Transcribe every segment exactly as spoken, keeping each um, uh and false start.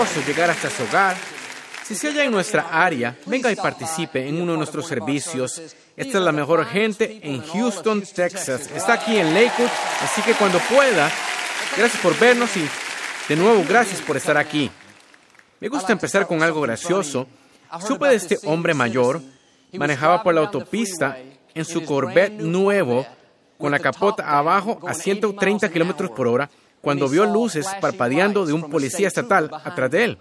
gozo llegar hasta su hogar. Si se halla en nuestra área, venga y participe en uno de nuestros servicios. Esta es la mejor gente en Houston, Texas. Está aquí en Lakewood, así que cuando pueda, gracias por vernos y, de nuevo, gracias por estar aquí. Me gusta empezar con algo gracioso. Supe de este hombre mayor, manejaba por la autopista en su Corvette nuevo, con la capota abajo a ciento treinta kilómetros por hora, cuando vio luces parpadeando de un policía estatal atrás de él.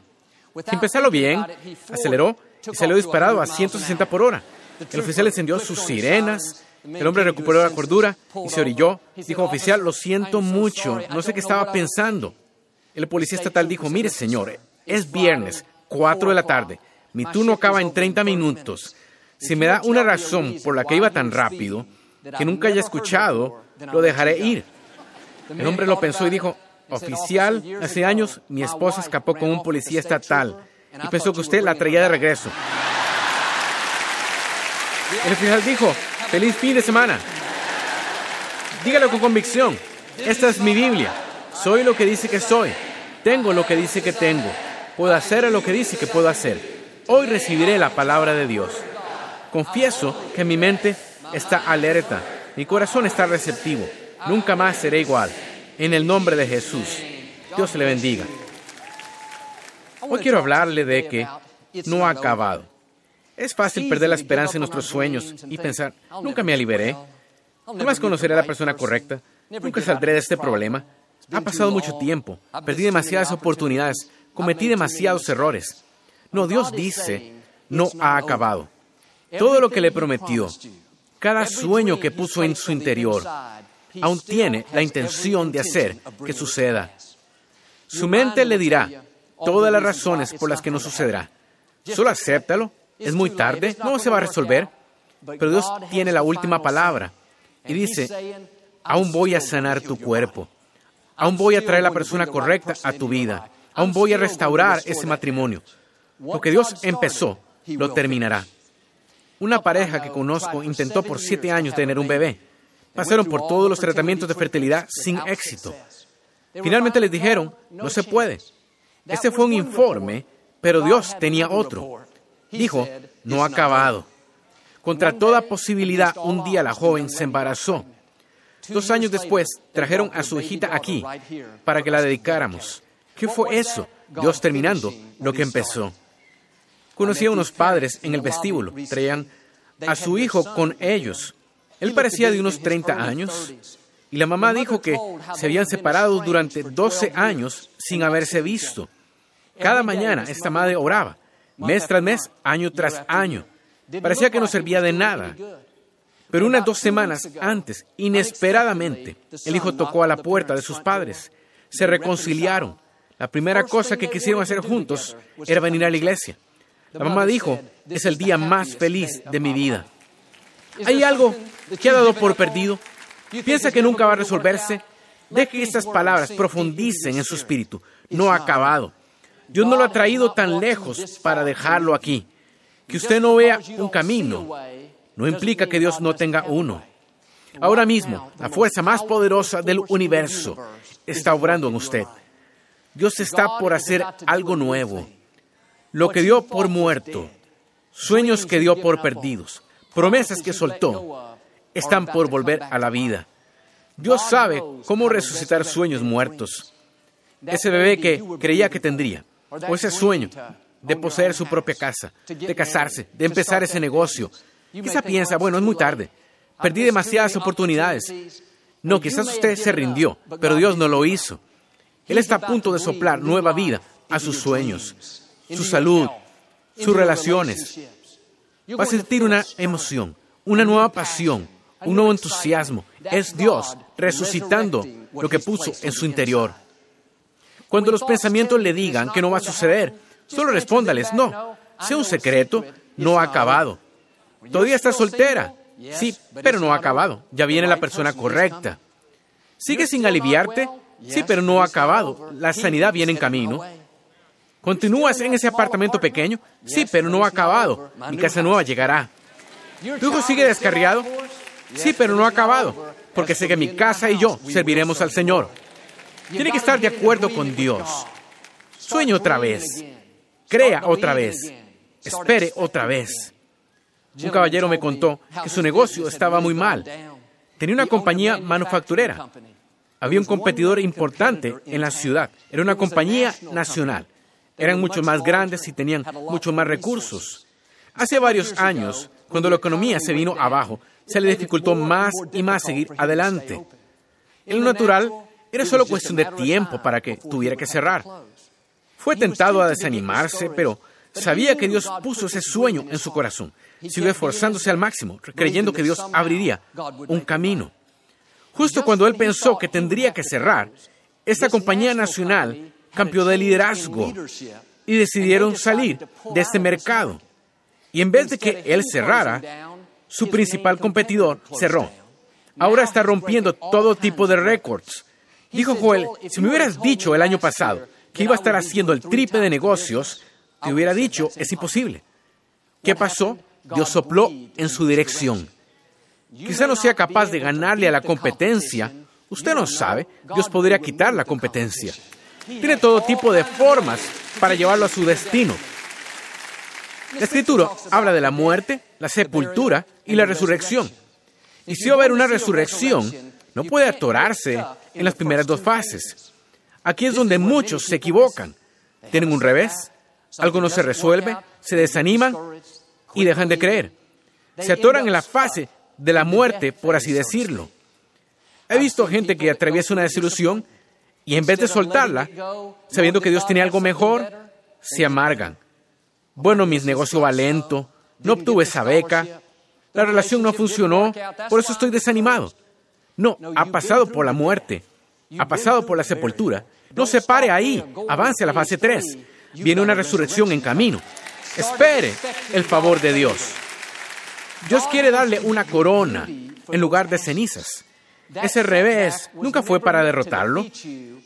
Sin pensarlo bien, aceleró y salió disparado a ciento sesenta por hora. El oficial encendió sus sirenas, el hombre recuperó la cordura y se orilló. Dijo: oficial, lo siento mucho, no sé qué estaba pensando. El policía estatal dijo: mire, señor, es viernes, cuatro de la tarde. Mi turno acaba en treinta minutos. Si me da una razón por la que iba tan rápido, que nunca haya escuchado, lo dejaré ir. El hombre lo pensó y dijo: oficial, hace años mi esposa escapó con un policía estatal y pensó que usted la traía de regreso. El oficial dijo: feliz fin de semana. Dígalo con convicción. Esta es mi Biblia. Soy lo que dice que soy. Tengo lo que dice que tengo. Puedo hacer lo que dice que puedo hacer. Hoy recibiré la palabra de Dios. Confieso que mi mente está alerta. Mi corazón está receptivo. Nunca más seré igual. En el nombre de Jesús. Dios le bendiga. Hoy quiero hablarle de que no ha acabado. Es fácil perder la esperanza en nuestros sueños y pensar: nunca me liberé, jamás conoceré a la persona correcta, nunca saldré de este problema. Ha pasado mucho tiempo, perdí demasiadas oportunidades, cometí demasiados errores. No, Dios dice: no ha acabado. Todo lo que le prometió, cada sueño que puso en su interior, aún tiene la intención de hacer que suceda. Su mente le dirá todas las razones por las que no sucederá. Solo acéptalo. Es muy tarde, no se va a resolver, pero Dios tiene la última palabra y dice: aún voy a sanar tu cuerpo, aún voy a traer la persona correcta a tu vida, aún voy a restaurar ese matrimonio. Lo que Dios empezó, lo terminará. Una pareja que conozco intentó por siete años tener un bebé. Pasaron por todos los tratamientos de fertilidad sin éxito. Finalmente les dijeron: no se puede. Este fue un informe, pero Dios tenía otro. Dijo: no ha acabado. Contra toda posibilidad, un día la joven se embarazó. Dos años después, trajeron a su hijita aquí para que la dedicáramos. ¿Qué fue eso? Dios terminando lo que empezó. Conocí a unos padres en el vestíbulo. Traían a su hijo con ellos. Él parecía de unos treinta años. Y la mamá dijo que se habían separado durante doce años sin haberse visto. Cada mañana esta madre oraba. Mes tras mes, año tras año. Parecía que no servía de nada. Pero unas dos semanas antes, inesperadamente, el hijo tocó a la puerta de sus padres. Se reconciliaron. La primera cosa que quisieron hacer juntos era venir a la iglesia. La mamá dijo: es el día más feliz de mi vida. ¿Hay algo que ha dado por perdido? ¿Piensa que nunca va a resolverse? Deje que estas palabras profundicen en su espíritu. No ha acabado. Dios no lo ha traído tan lejos para dejarlo aquí. Que usted no vea un camino no implica que Dios no tenga uno. Ahora mismo, la fuerza más poderosa del universo está obrando en usted. Dios está por hacer algo nuevo. Lo que dio por muerto, sueños que dio por perdidos, promesas que soltó, están por volver a la vida. Dios sabe cómo resucitar sueños muertos. Ese bebé que creía que tendría, o ese sueño de poseer su propia casa, de casarse, de empezar ese negocio. Quizá piensa: bueno, es muy tarde. Perdí demasiadas oportunidades. No, quizás usted se rindió, pero Dios no lo hizo. Él está a punto de soplar nueva vida a sus sueños, su salud, sus relaciones. Va a sentir una emoción, una nueva pasión, un nuevo entusiasmo. Es Dios resucitando lo que puso en su interior. Cuando los pensamientos le digan que no va a suceder, solo respóndales: no, sea un secreto, no ha acabado. Todavía está soltera. Sí, pero no ha acabado. Ya viene la persona correcta. ¿Sigue sin aliviarte? Sí, pero no ha acabado. La sanidad viene en camino. ¿Continúas en ese apartamento pequeño? Sí, pero no ha acabado. Mi casa nueva llegará. ¿Tu hijo sigue descarriado? Sí, pero no ha acabado, porque sé que mi casa y yo serviremos al Señor. Tiene que estar de acuerdo con Dios. Sueñe otra vez. Crea otra vez. Espere otra vez. Un caballero me contó que su negocio estaba muy mal. Tenía una compañía manufacturera. Había un competidor importante en la ciudad. Era una compañía nacional. Eran mucho más grandes y tenían mucho más recursos. Hace varios años, cuando la economía se vino abajo, se le dificultó más y más seguir adelante. En lo natural, era solo cuestión de tiempo para que tuviera que cerrar. Fue tentado a desanimarse, pero sabía que Dios puso ese sueño en su corazón. Siguió esforzándose al máximo, creyendo que Dios abriría un camino. Justo cuando él pensó que tendría que cerrar, esta compañía nacional cambió de liderazgo y decidieron salir de este mercado. Y en vez de que él cerrara, su principal competidor cerró. Ahora está rompiendo todo tipo de récords. Dijo Joel, si me hubieras dicho el año pasado que iba a estar haciendo el triple de negocios, te hubiera dicho, es imposible. ¿Qué pasó? Dios sopló en su dirección. Quizá no sea capaz de ganarle a la competencia. Usted no sabe, Dios podría quitar la competencia. Tiene todo tipo de formas para llevarlo a su destino. La Escritura habla de la muerte, la sepultura y la resurrección. Y si va a haber una resurrección, no puede atorarse en las primeras dos fases. Aquí es donde muchos se equivocan. Tienen un revés, algo no se resuelve, se desaniman y dejan de creer. Se atoran en la fase de la muerte, por así decirlo. He visto gente que atraviesa una desilusión y en vez de soltarla, sabiendo que Dios tiene algo mejor, se amargan. Bueno, mi negocio va lento, no obtuve esa beca, la relación no funcionó, por eso estoy desanimado. No, ha pasado por la muerte, ha pasado por la sepultura. No se pare ahí, avance a la fase tres. Viene una resurrección en camino. Espere el favor de Dios. Dios quiere darle una corona en lugar de cenizas. Ese revés nunca fue para derrotarlo,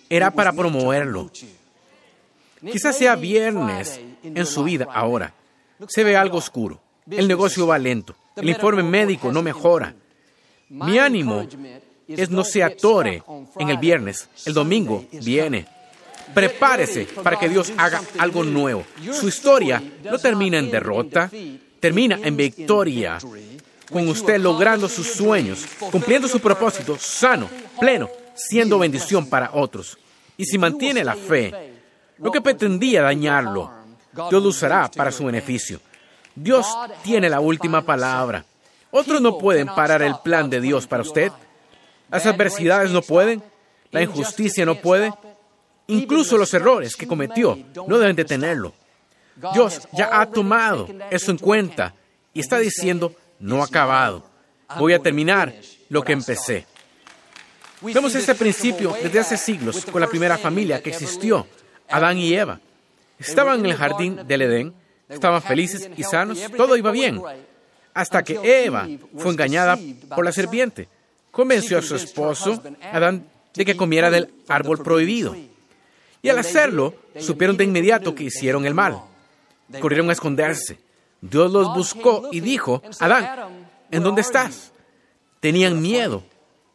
era para promoverlo. Quizás sea viernes en su vida ahora. Se ve algo oscuro. El negocio va lento. El informe médico no mejora. Mi ánimo es no se atore en el viernes. El domingo viene. Prepárese para que Dios haga algo nuevo. Su historia no termina en derrota, termina en victoria, con usted logrando sus sueños, cumpliendo su propósito sano, pleno, siendo bendición para otros. Y si mantiene la fe, lo que pretendía dañarlo, Dios lo usará para su beneficio. Dios tiene la última palabra. Otros no pueden parar el plan de Dios para usted. Las adversidades no pueden, la injusticia no puede, incluso los errores que cometió no deben detenerlo. Dios ya ha tomado eso en cuenta y está diciendo, no ha acabado. Voy a terminar lo que empecé. Vemos este principio desde hace siglos con la primera familia que existió, Adán y Eva. Estaban en el jardín del Edén, estaban felices y sanos, todo iba bien, hasta que Eva fue engañada por la serpiente. Convenció a su esposo, Adán, de que comiera del árbol prohibido. Y al hacerlo, supieron de inmediato que hicieron el mal. Corrieron a esconderse. Dios los buscó y dijo, Adán, ¿en dónde estás? Tenían miedo.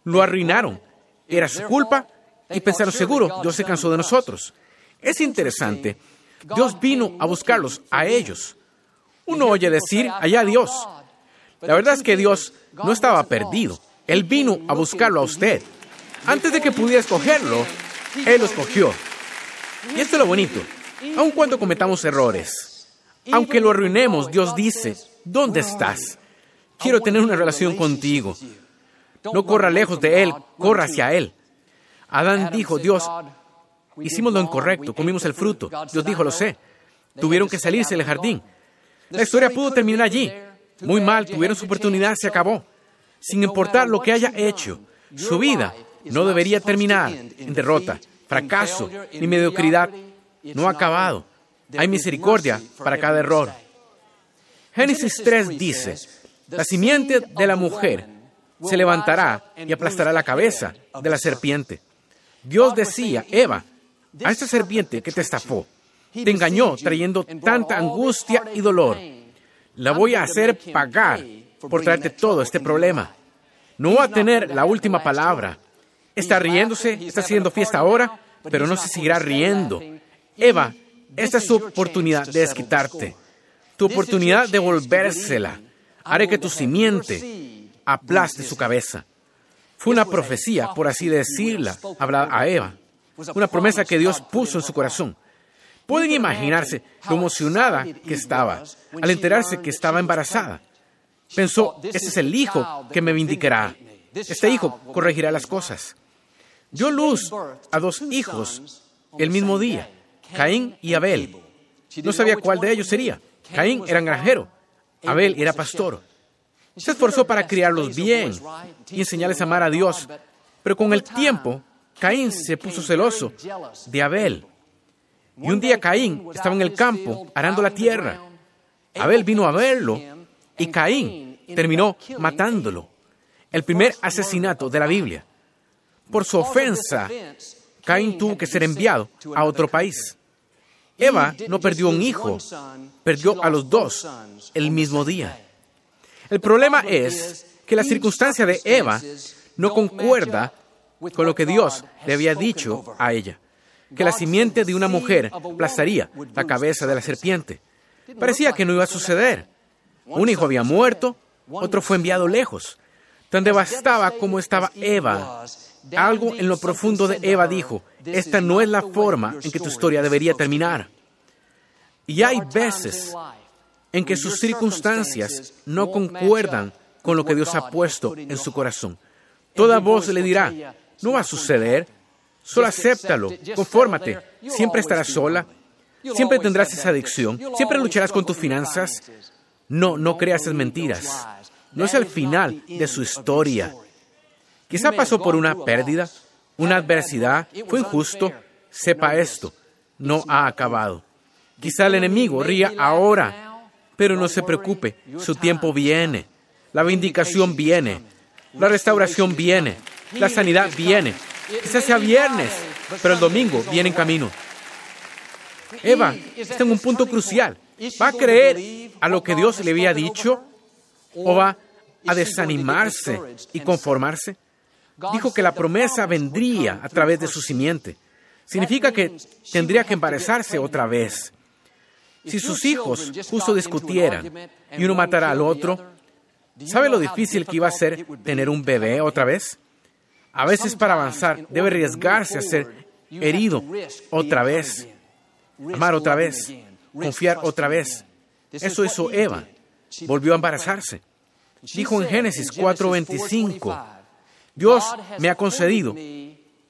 Lo arruinaron. Era su culpa y pensaron, seguro, Dios se cansó de nosotros. Es interesante. Dios vino a buscarlos, a ellos. Uno oye decir, allá Dios. La verdad es que Dios no estaba perdido. Él vino a buscarlo a usted. Antes de que pudiera escogerlo, Él lo escogió. Y esto es lo bonito. Aun cuando cometamos errores, aunque lo arruinemos, Dios dice, ¿dónde estás? Quiero tener una relación contigo. No corra lejos de Él, corra hacia Él. Adán dijo, Dios, hicimos lo incorrecto, comimos el fruto. Dios dijo, lo sé. Tuvieron que salirse del jardín. La historia pudo terminar allí. Muy mal, tuvieron su oportunidad, se acabó. Sin importar lo que haya hecho, su vida no debería terminar en derrota. Fracaso, ni mediocridad, no ha acabado. Hay misericordia para cada error. Génesis tres dice, la simiente de la mujer se levantará y aplastará la cabeza de la serpiente. Dios decía, Eva, a esta serpiente que te estafó, te engañó trayendo tanta angustia y dolor, la voy a hacer pagar por traerte todo este problema. No va a tener la última palabra. Está riéndose, está haciendo fiesta ahora, pero no se seguirá riendo. Eva Esta es su oportunidad de desquitarte, tu oportunidad de volvérsela. Haré que tu simiente aplaste su cabeza. Fue una profecía, por así decirla, hablada a Eva. Una promesa que Dios puso en su corazón. Pueden imaginarse lo emocionada que estaba al enterarse que estaba embarazada. Pensó, este es el hijo que me vindicará. Este hijo corregirá las cosas. Dio luz a dos hijos el mismo día, Caín y Abel. No sabía cuál de ellos sería. Caín era granjero, Abel era pastor. Se esforzó para criarlos bien y enseñarles a amar a Dios. Pero con el tiempo, Caín se puso celoso de Abel. Y un día Caín estaba en el campo, arando la tierra. Abel vino a verlo y Caín terminó matándolo. El primer asesinato de la Biblia. Por su ofensa, Caín tuvo que ser enviado a otro país. Eva no perdió un hijo, perdió a los dos el mismo día. El problema es que la circunstancia de Eva no concuerda con lo que Dios le había dicho a ella, que la simiente de una mujer aplastaría la cabeza de la serpiente. Parecía que no iba a suceder. Un hijo había muerto, otro fue enviado lejos. Tan devastada como estaba Eva, algo en lo profundo de Eva dijo, esta no es la forma en que tu historia debería terminar. Y hay veces en que sus circunstancias no concuerdan con lo que Dios ha puesto en su corazón. Toda voz le dirá, no va a suceder, solo acéptalo, confórmate, siempre estarás sola, siempre tendrás esa adicción, siempre lucharás con tus finanzas. No, no creas esas mentiras. No es el final de su historia. Quizá pasó por una pérdida, una adversidad, fue injusto. Sepa esto, no ha acabado. Quizá el enemigo ría ahora, pero no se preocupe, su tiempo viene. La vindicación viene, la restauración viene, la sanidad viene. Quizá sea viernes, pero el domingo viene en camino. Eva está en un punto crucial. ¿Va a creer a lo que Dios le había dicho? ¿O va a desanimarse y conformarse? Dijo que la promesa vendría a través de su simiente. Significa que tendría que embarazarse otra vez. Si sus hijos justo discutieran y uno matara al otro, ¿sabe lo difícil que iba a ser tener un bebé otra vez? A veces para avanzar debe arriesgarse a ser herido otra vez, amar otra vez, confiar otra vez. Eso hizo Eva. Volvió a embarazarse. Dijo en Génesis cuatro veinticinco, Dios me ha concedido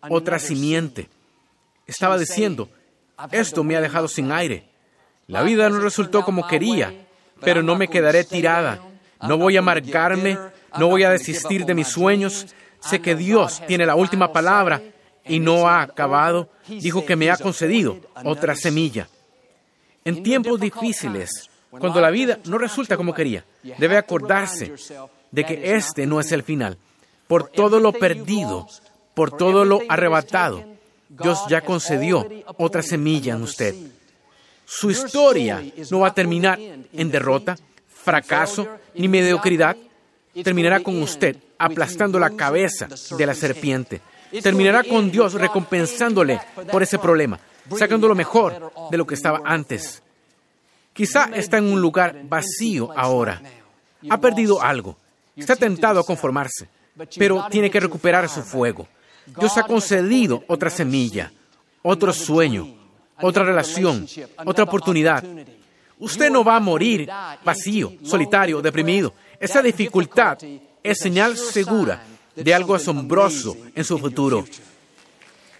otra simiente. Estaba diciendo, esto me ha dejado sin aire. La vida no resultó como quería, pero no me quedaré tirada. No voy a amargarme, no voy a desistir de mis sueños. Sé que Dios tiene la última palabra y no ha acabado. Dijo que me ha concedido otra semilla. En tiempos difíciles, cuando la vida no resulta como quería, debe acordarse de que este no es el final. Por todo lo perdido, por todo lo arrebatado, Dios ya concedió otra semilla en usted. Su historia no va a terminar en derrota, fracaso, ni mediocridad. Terminará con usted aplastando la cabeza de la serpiente. Terminará con Dios recompensándole por ese problema, sacando lo mejor de lo que estaba antes. Quizá está en un lugar vacío ahora. Ha perdido algo. Está tentado a conformarse, pero tiene que recuperar su fuego. Dios ha concedido otra semilla, otro sueño, otra relación, otra oportunidad. Usted no va a morir vacío, solitario, deprimido. Esa dificultad es señal segura de algo asombroso en su futuro.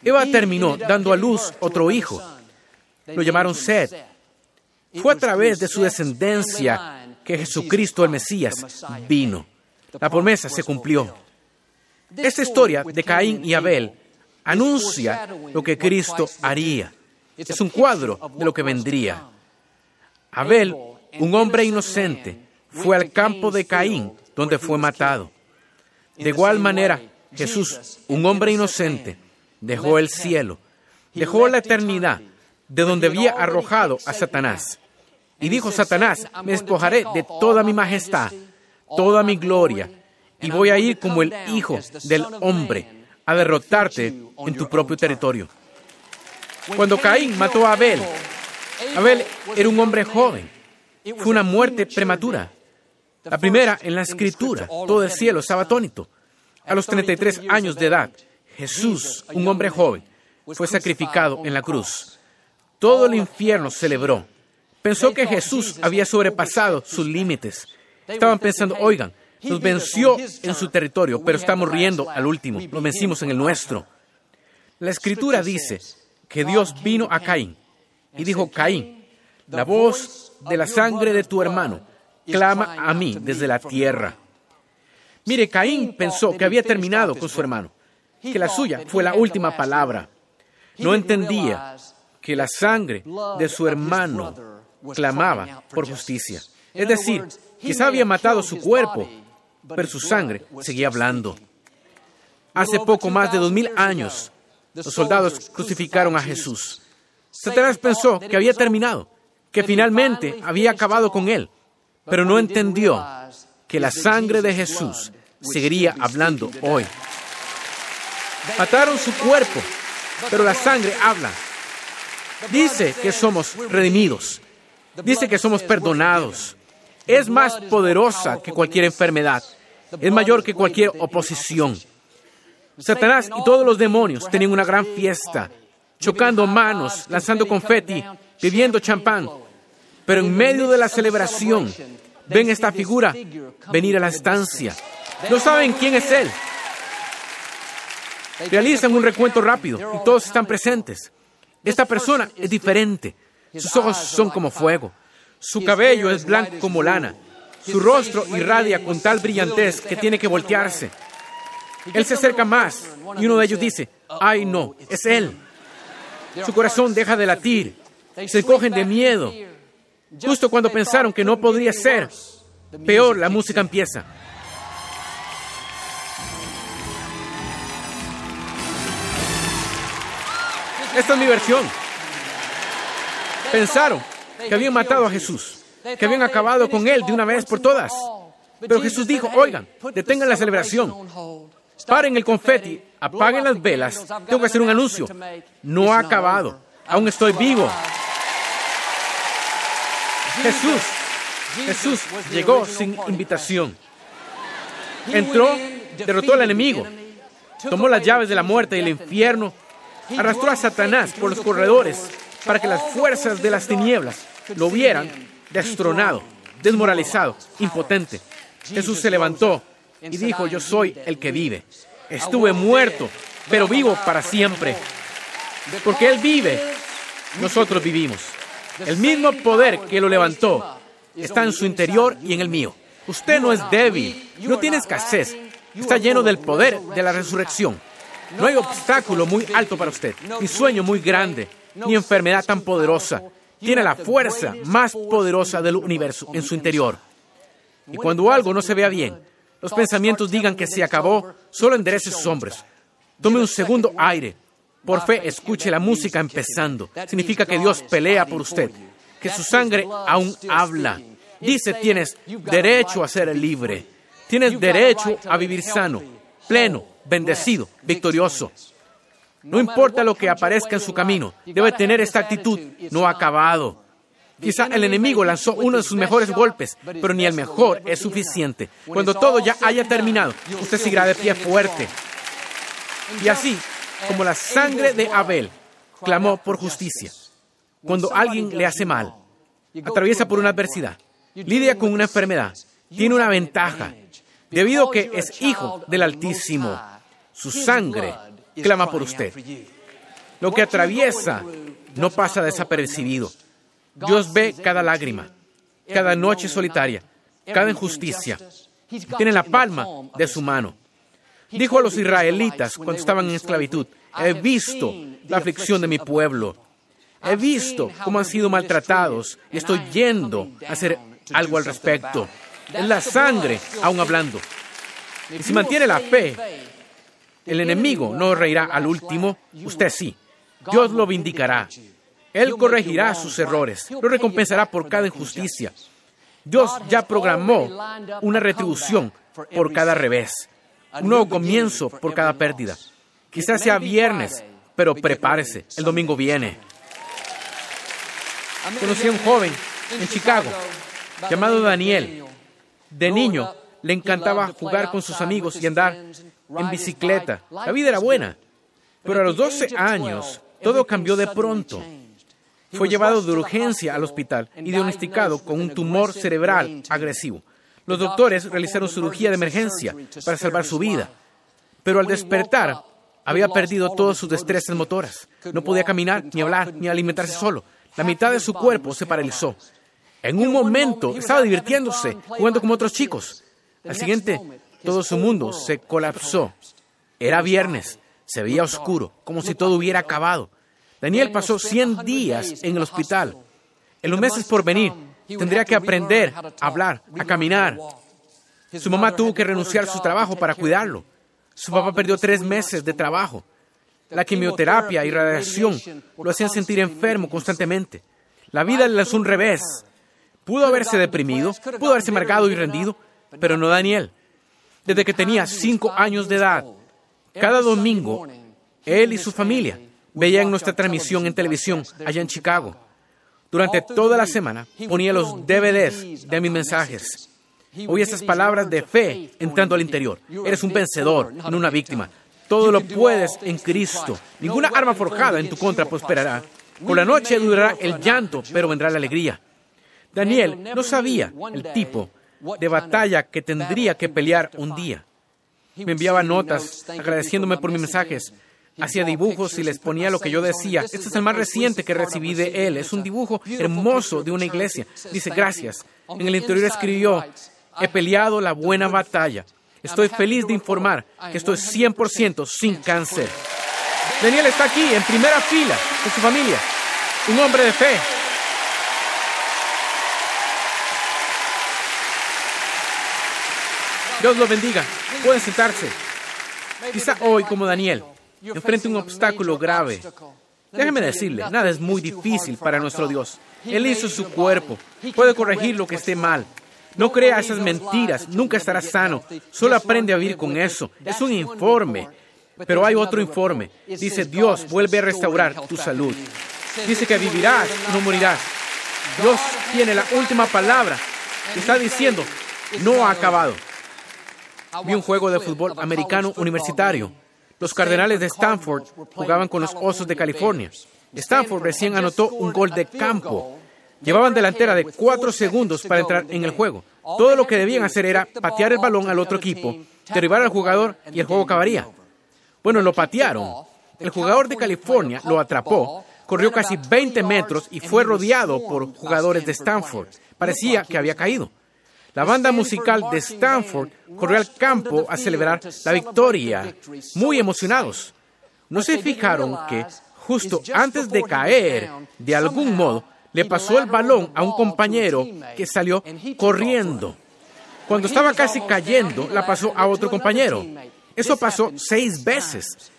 Eva terminó dando a luz otro hijo. Lo llamaron Seth. Fue a través de su descendencia que Jesucristo, el Mesías, vino. La promesa se cumplió. Esta historia de Caín y Abel anuncia lo que Cristo haría. Es un cuadro de lo que vendría. Abel, un hombre inocente, fue al campo de Caín, donde fue matado. De igual manera, Jesús, un hombre inocente, dejó el cielo, dejó la eternidad, de donde había arrojado a Satanás. Y dijo, Satanás, me despojaré de toda mi majestad, toda mi gloria, y voy a ir como el Hijo del Hombre a derrotarte en tu propio territorio. Cuando Caín mató a Abel, Abel era un hombre joven. Fue una muerte prematura. La primera en la Escritura. Todo el cielo estaba atónito. A los treinta y tres años de edad, Jesús, un hombre joven, fue sacrificado en la cruz. Todo el infierno celebró. Pensó que Jesús había sobrepasado sus límites. Estaban pensando, oigan, nos venció en su territorio, pero estamos riendo al último. Lo vencimos en el nuestro. La Escritura dice que Dios vino a Caín y dijo, Caín, la voz de la sangre de tu hermano clama a mí desde la tierra. Mire, Caín pensó que había terminado con su hermano, que la suya fue la última palabra. No entendía que la sangre de su hermano clamaba por justicia. Es decir, quizá había matado su cuerpo, pero su sangre seguía hablando. Hace poco más de dos mil años, los soldados crucificaron a Jesús. Satanás pensó que había terminado, que finalmente había acabado con él, pero no entendió que la sangre de Jesús seguiría hablando hoy. Mataron su cuerpo, pero la sangre habla. Dice que somos redimidos. Dice que somos perdonados. Es más poderosa que cualquier enfermedad. Es mayor que cualquier oposición. Satanás y todos los demonios tenían una gran fiesta, chocando manos, lanzando confeti, bebiendo champán. Pero en medio de la celebración, ven esta figura venir a la estancia. No saben quién es él. Realizan un recuento rápido y todos están presentes. Esta persona es diferente. Sus ojos son como fuego. Su cabello es blanco como lana. Su rostro irradia con tal brillantez que tiene que voltearse. Él se acerca más y uno de ellos dice, ¡ay no, es él! Su corazón deja de latir. Se encogen de miedo. Justo cuando pensaron que no podría ser peor, la música empieza. Esta es mi versión. Pensaron que habían matado a Jesús, que habían acabado con él de una vez por todas. Pero Jesús dijo, oigan, detengan la celebración. Paren el confeti, apaguen las velas. Tengo que hacer un anuncio. No ha acabado. Aún estoy vivo. Jesús, Jesús llegó sin invitación. Entró, derrotó al enemigo, tomó las llaves de la muerte y el infierno, arrastró a Satanás por los corredores para que las fuerzas de las tinieblas lo vieran destronado, desmoralizado, impotente. Jesús se levantó y dijo, yo soy el que vive. Estuve muerto, pero vivo para siempre. Porque Él vive, nosotros vivimos. El mismo poder que lo levantó está en su interior y en el mío. Usted no es débil, no tiene escasez. Está lleno del poder de la resurrección. No hay obstáculo muy alto para usted, ni sueño muy grande, ni enfermedad tan poderosa. Tiene la fuerza más poderosa del universo en su interior. Y cuando algo no se vea bien, los pensamientos digan que se acabó, solo enderece sus hombros. Tome un segundo aire. Por fe, escuche la música empezando. Significa que Dios pelea por usted, que su sangre aún habla. Dice, tienes derecho a ser libre. Tienes derecho a vivir sano, pleno, bendecido, victorioso. No importa lo que aparezca en su camino, debe tener esta actitud no acabado. Quizá el enemigo lanzó uno de sus mejores golpes, pero ni el mejor es suficiente. Cuando todo ya haya terminado, usted seguirá de pie fuerte. Y así, como la sangre de Abel clamó por justicia. Cuando alguien le hace mal, atraviesa por una adversidad, lidia con una enfermedad, tiene una ventaja. Debido a que es hijo del Altísimo, su sangre clama por usted. Lo que atraviesa no pasa desapercibido. Dios ve cada lágrima, cada noche solitaria, cada injusticia. Tiene la palma de su mano. Dijo a los israelitas cuando estaban en esclavitud, he visto la aflicción de mi pueblo. He visto cómo han sido maltratados y estoy yendo a hacer algo al respecto. Es la sangre aún hablando. Y si mantiene la fe, el enemigo no reirá al último. Usted sí. Dios lo vindicará. Él corregirá sus errores. Lo recompensará por cada injusticia. Dios ya programó una retribución por cada revés. Un nuevo comienzo por cada pérdida. Quizás sea viernes, pero prepárese. El domingo viene. conocí a un joven en Chicago llamado Daniel. De niño, le encantaba jugar con sus amigos y andar en bicicleta. La vida era buena. Pero a los doce años, todo cambió de pronto. Fue llevado de urgencia al hospital y diagnosticado con un tumor cerebral agresivo. Los doctores realizaron cirugía de emergencia para salvar su vida. Pero al despertar, había perdido todas sus destrezas motoras. No podía caminar, ni hablar, ni alimentarse solo. La mitad de su cuerpo se paralizó. En un momento, estaba divirtiéndose, jugando con otros chicos. Al siguiente, todo su mundo se colapsó. Era viernes. Se veía oscuro, como si todo hubiera acabado. Daniel pasó cien días en el hospital. En los meses por venir, tendría que aprender a hablar, a caminar. Su mamá tuvo que renunciar a su trabajo para cuidarlo. Su papá perdió tres meses de trabajo. La quimioterapia y radiación lo hacían sentir enfermo constantemente. La vida le lanzó un revés. Pudo haberse deprimido, pudo haberse amargado y rendido, pero no Daniel. Desde que tenía cinco años de edad, cada domingo, él y su familia veían nuestra transmisión en televisión allá en Chicago. Durante toda la semana ponía los D V Ds de mis mensajes. Oí esas palabras de fe entrando al interior. Eres un vencedor, no una víctima. Todo lo puedes en Cristo. Ninguna arma forjada en tu contra prosperará. Por la noche durará el llanto, pero vendrá la alegría. Daniel no sabía el tipo de batalla que tendría que pelear un día. Me enviaba notas agradeciéndome por mis mensajes. Hacía dibujos y les ponía lo que yo decía. Este es el más reciente que recibí de él. Es un dibujo hermoso de una iglesia. Dice, gracias. En el interior escribió, he peleado la buena batalla. Estoy feliz de informar que estoy cien por ciento sin cáncer. Daniel está aquí, en primera fila, con su familia. Un hombre de fe. Dios los bendiga. Pueden sentarse. Quizá hoy, como Daniel, enfrente un obstáculo grave. Déjeme decirle, nada es muy difícil para nuestro Dios. Él hizo su cuerpo. Puede corregir lo que esté mal. No crea esas mentiras. Nunca estará sano. Solo aprende a vivir con eso. Es un informe. Pero hay otro informe. Dice, Dios vuelve a restaurar tu salud. Dice que vivirás y no morirás. Dios tiene la última palabra. Está diciendo, no ha acabado. Vi un juego de fútbol americano universitario. Los Cardenales de Stanford jugaban con los Osos de California. Stanford recién anotó un gol de campo. Llevaban delantera de cuatro segundos para entrar en el juego. Todo lo que debían hacer era patear el balón al otro equipo, derribar al jugador y el juego acabaría. Bueno, lo patearon. El jugador de California lo atrapó, corrió casi veinte metros y fue rodeado por jugadores de Stanford. Parecía que había caído. La banda musical de Stanford corrió al campo a celebrar la victoria, muy emocionados. No se fijaron que, justo antes de caer, de algún modo, le pasó el balón a un compañero que salió corriendo. Cuando estaba casi cayendo, la pasó a otro compañero. Eso pasó seis veces.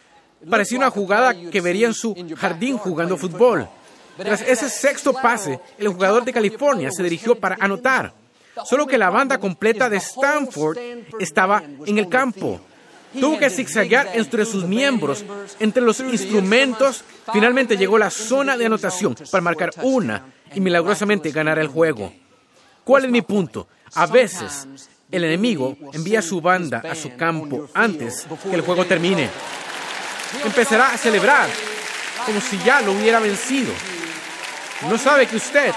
Parecía una jugada que vería en su jardín jugando fútbol. Tras ese sexto pase, el jugador de California se dirigió para anotar. Solo que la banda completa de Stanford estaba en el campo. Tuvo que zigzaguear entre sus miembros, entre los instrumentos. Finalmente llegó a la zona de anotación para marcar una y milagrosamente ganar el juego. ¿Cuál es mi punto? A veces, el enemigo envía a su banda a su campo antes que el juego termine. Empezará a celebrar como si ya lo hubiera vencido. No sabe que usted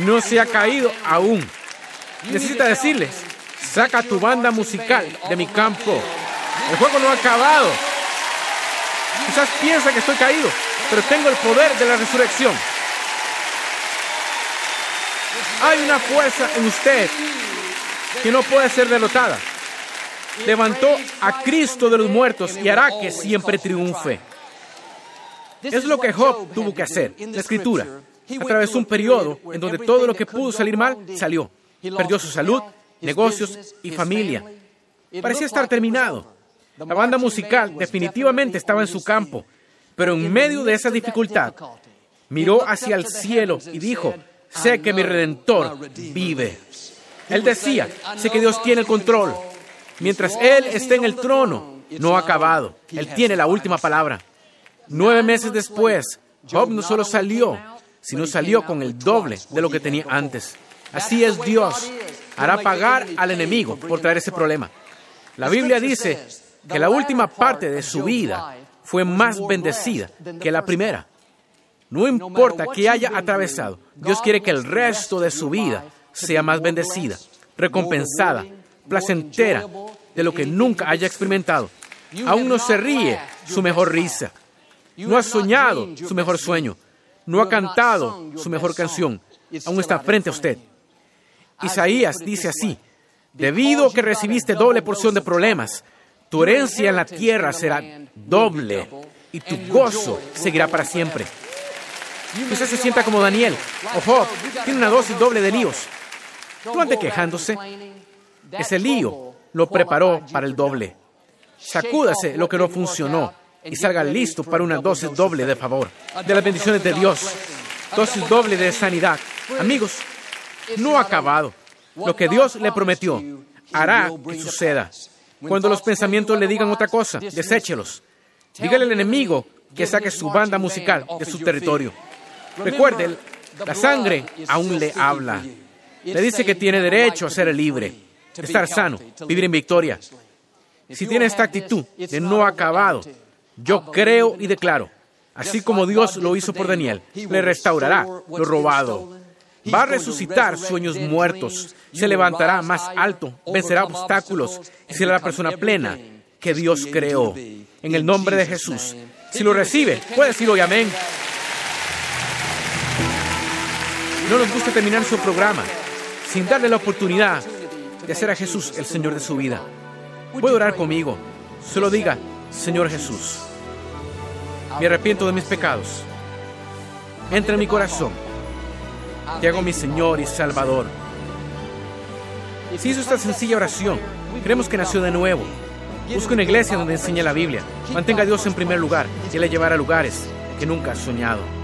no se ha caído aún. Necesita decirles, saca tu banda musical de mi campo. El juego no ha acabado. Quizás piensa que estoy caído, pero tengo el poder de la resurrección. Hay una fuerza en usted que no puede ser derrotada. Levantó a Cristo de los muertos y hará que siempre triunfe. Es lo que Job tuvo que hacer, la Escritura. Atravesó un periodo en donde todo lo que pudo salir mal, salió. Perdió su salud, negocios y familia. Parecía estar terminado. La banda musical definitivamente estaba en su campo, pero en medio de esa dificultad, miró hacia el cielo y dijo, sé que mi Redentor vive. Él decía, sé que Dios tiene el control. Mientras Él esté en el trono, no ha acabado. Él tiene la última palabra. Nueve meses después, Job no solo salió, sino salió con el doble de lo que tenía antes. Así es Dios. Hará pagar al enemigo por traer ese problema. La Biblia dice que la última parte de su vida fue más bendecida que la primera. No importa qué haya atravesado, Dios quiere que el resto de su vida sea más bendecida, recompensada, placentera de lo que nunca haya experimentado. Aún no se ríe su mejor risa. No ha soñado su mejor sueño. No ha cantado su mejor canción. Aún está frente a usted. Isaías dice así: debido a que recibiste doble porción de problemas, tu herencia en la tierra será doble y tu gozo seguirá para siempre. Quizás se sienta como Daniel o Job, tiene una dosis doble de líos. No ande quejándose. Ese lío lo preparó para el doble. Sacúdase lo que no funcionó y salga listo para una dosis doble de favor, de las bendiciones de Dios, dosis doble de sanidad. Amigos, no ha acabado. Lo que Dios le prometió hará que suceda. Cuando los pensamientos le digan otra cosa, deséchelos. Dígale al enemigo que saque su banda musical de su territorio. Recuerde, la sangre aún le habla. Le dice que tiene derecho a ser libre, estar sano, vivir en victoria. Si tiene esta actitud de no acabado, yo creo y declaro, así como Dios lo hizo por Daniel, le restaurará lo robado. Va a resucitar sueños muertos, se levantará más alto, vencerá obstáculos y será la persona plena que Dios creó. En el nombre de Jesús. Si lo recibe, puede decir hoy amén. No nos gusta terminar su programa sin darle la oportunidad de hacer a Jesús el Señor de su vida. Puede orar conmigo. Solo diga: Señor Jesús, me arrepiento de mis pecados. Entra en mi corazón. Te hago mi Señor y Salvador. Si hizo esta sencilla oración, creemos que nació de nuevo. Busque una iglesia donde enseñe la Biblia. Mantenga a Dios en primer lugar y le llevará a lugares que nunca has soñado.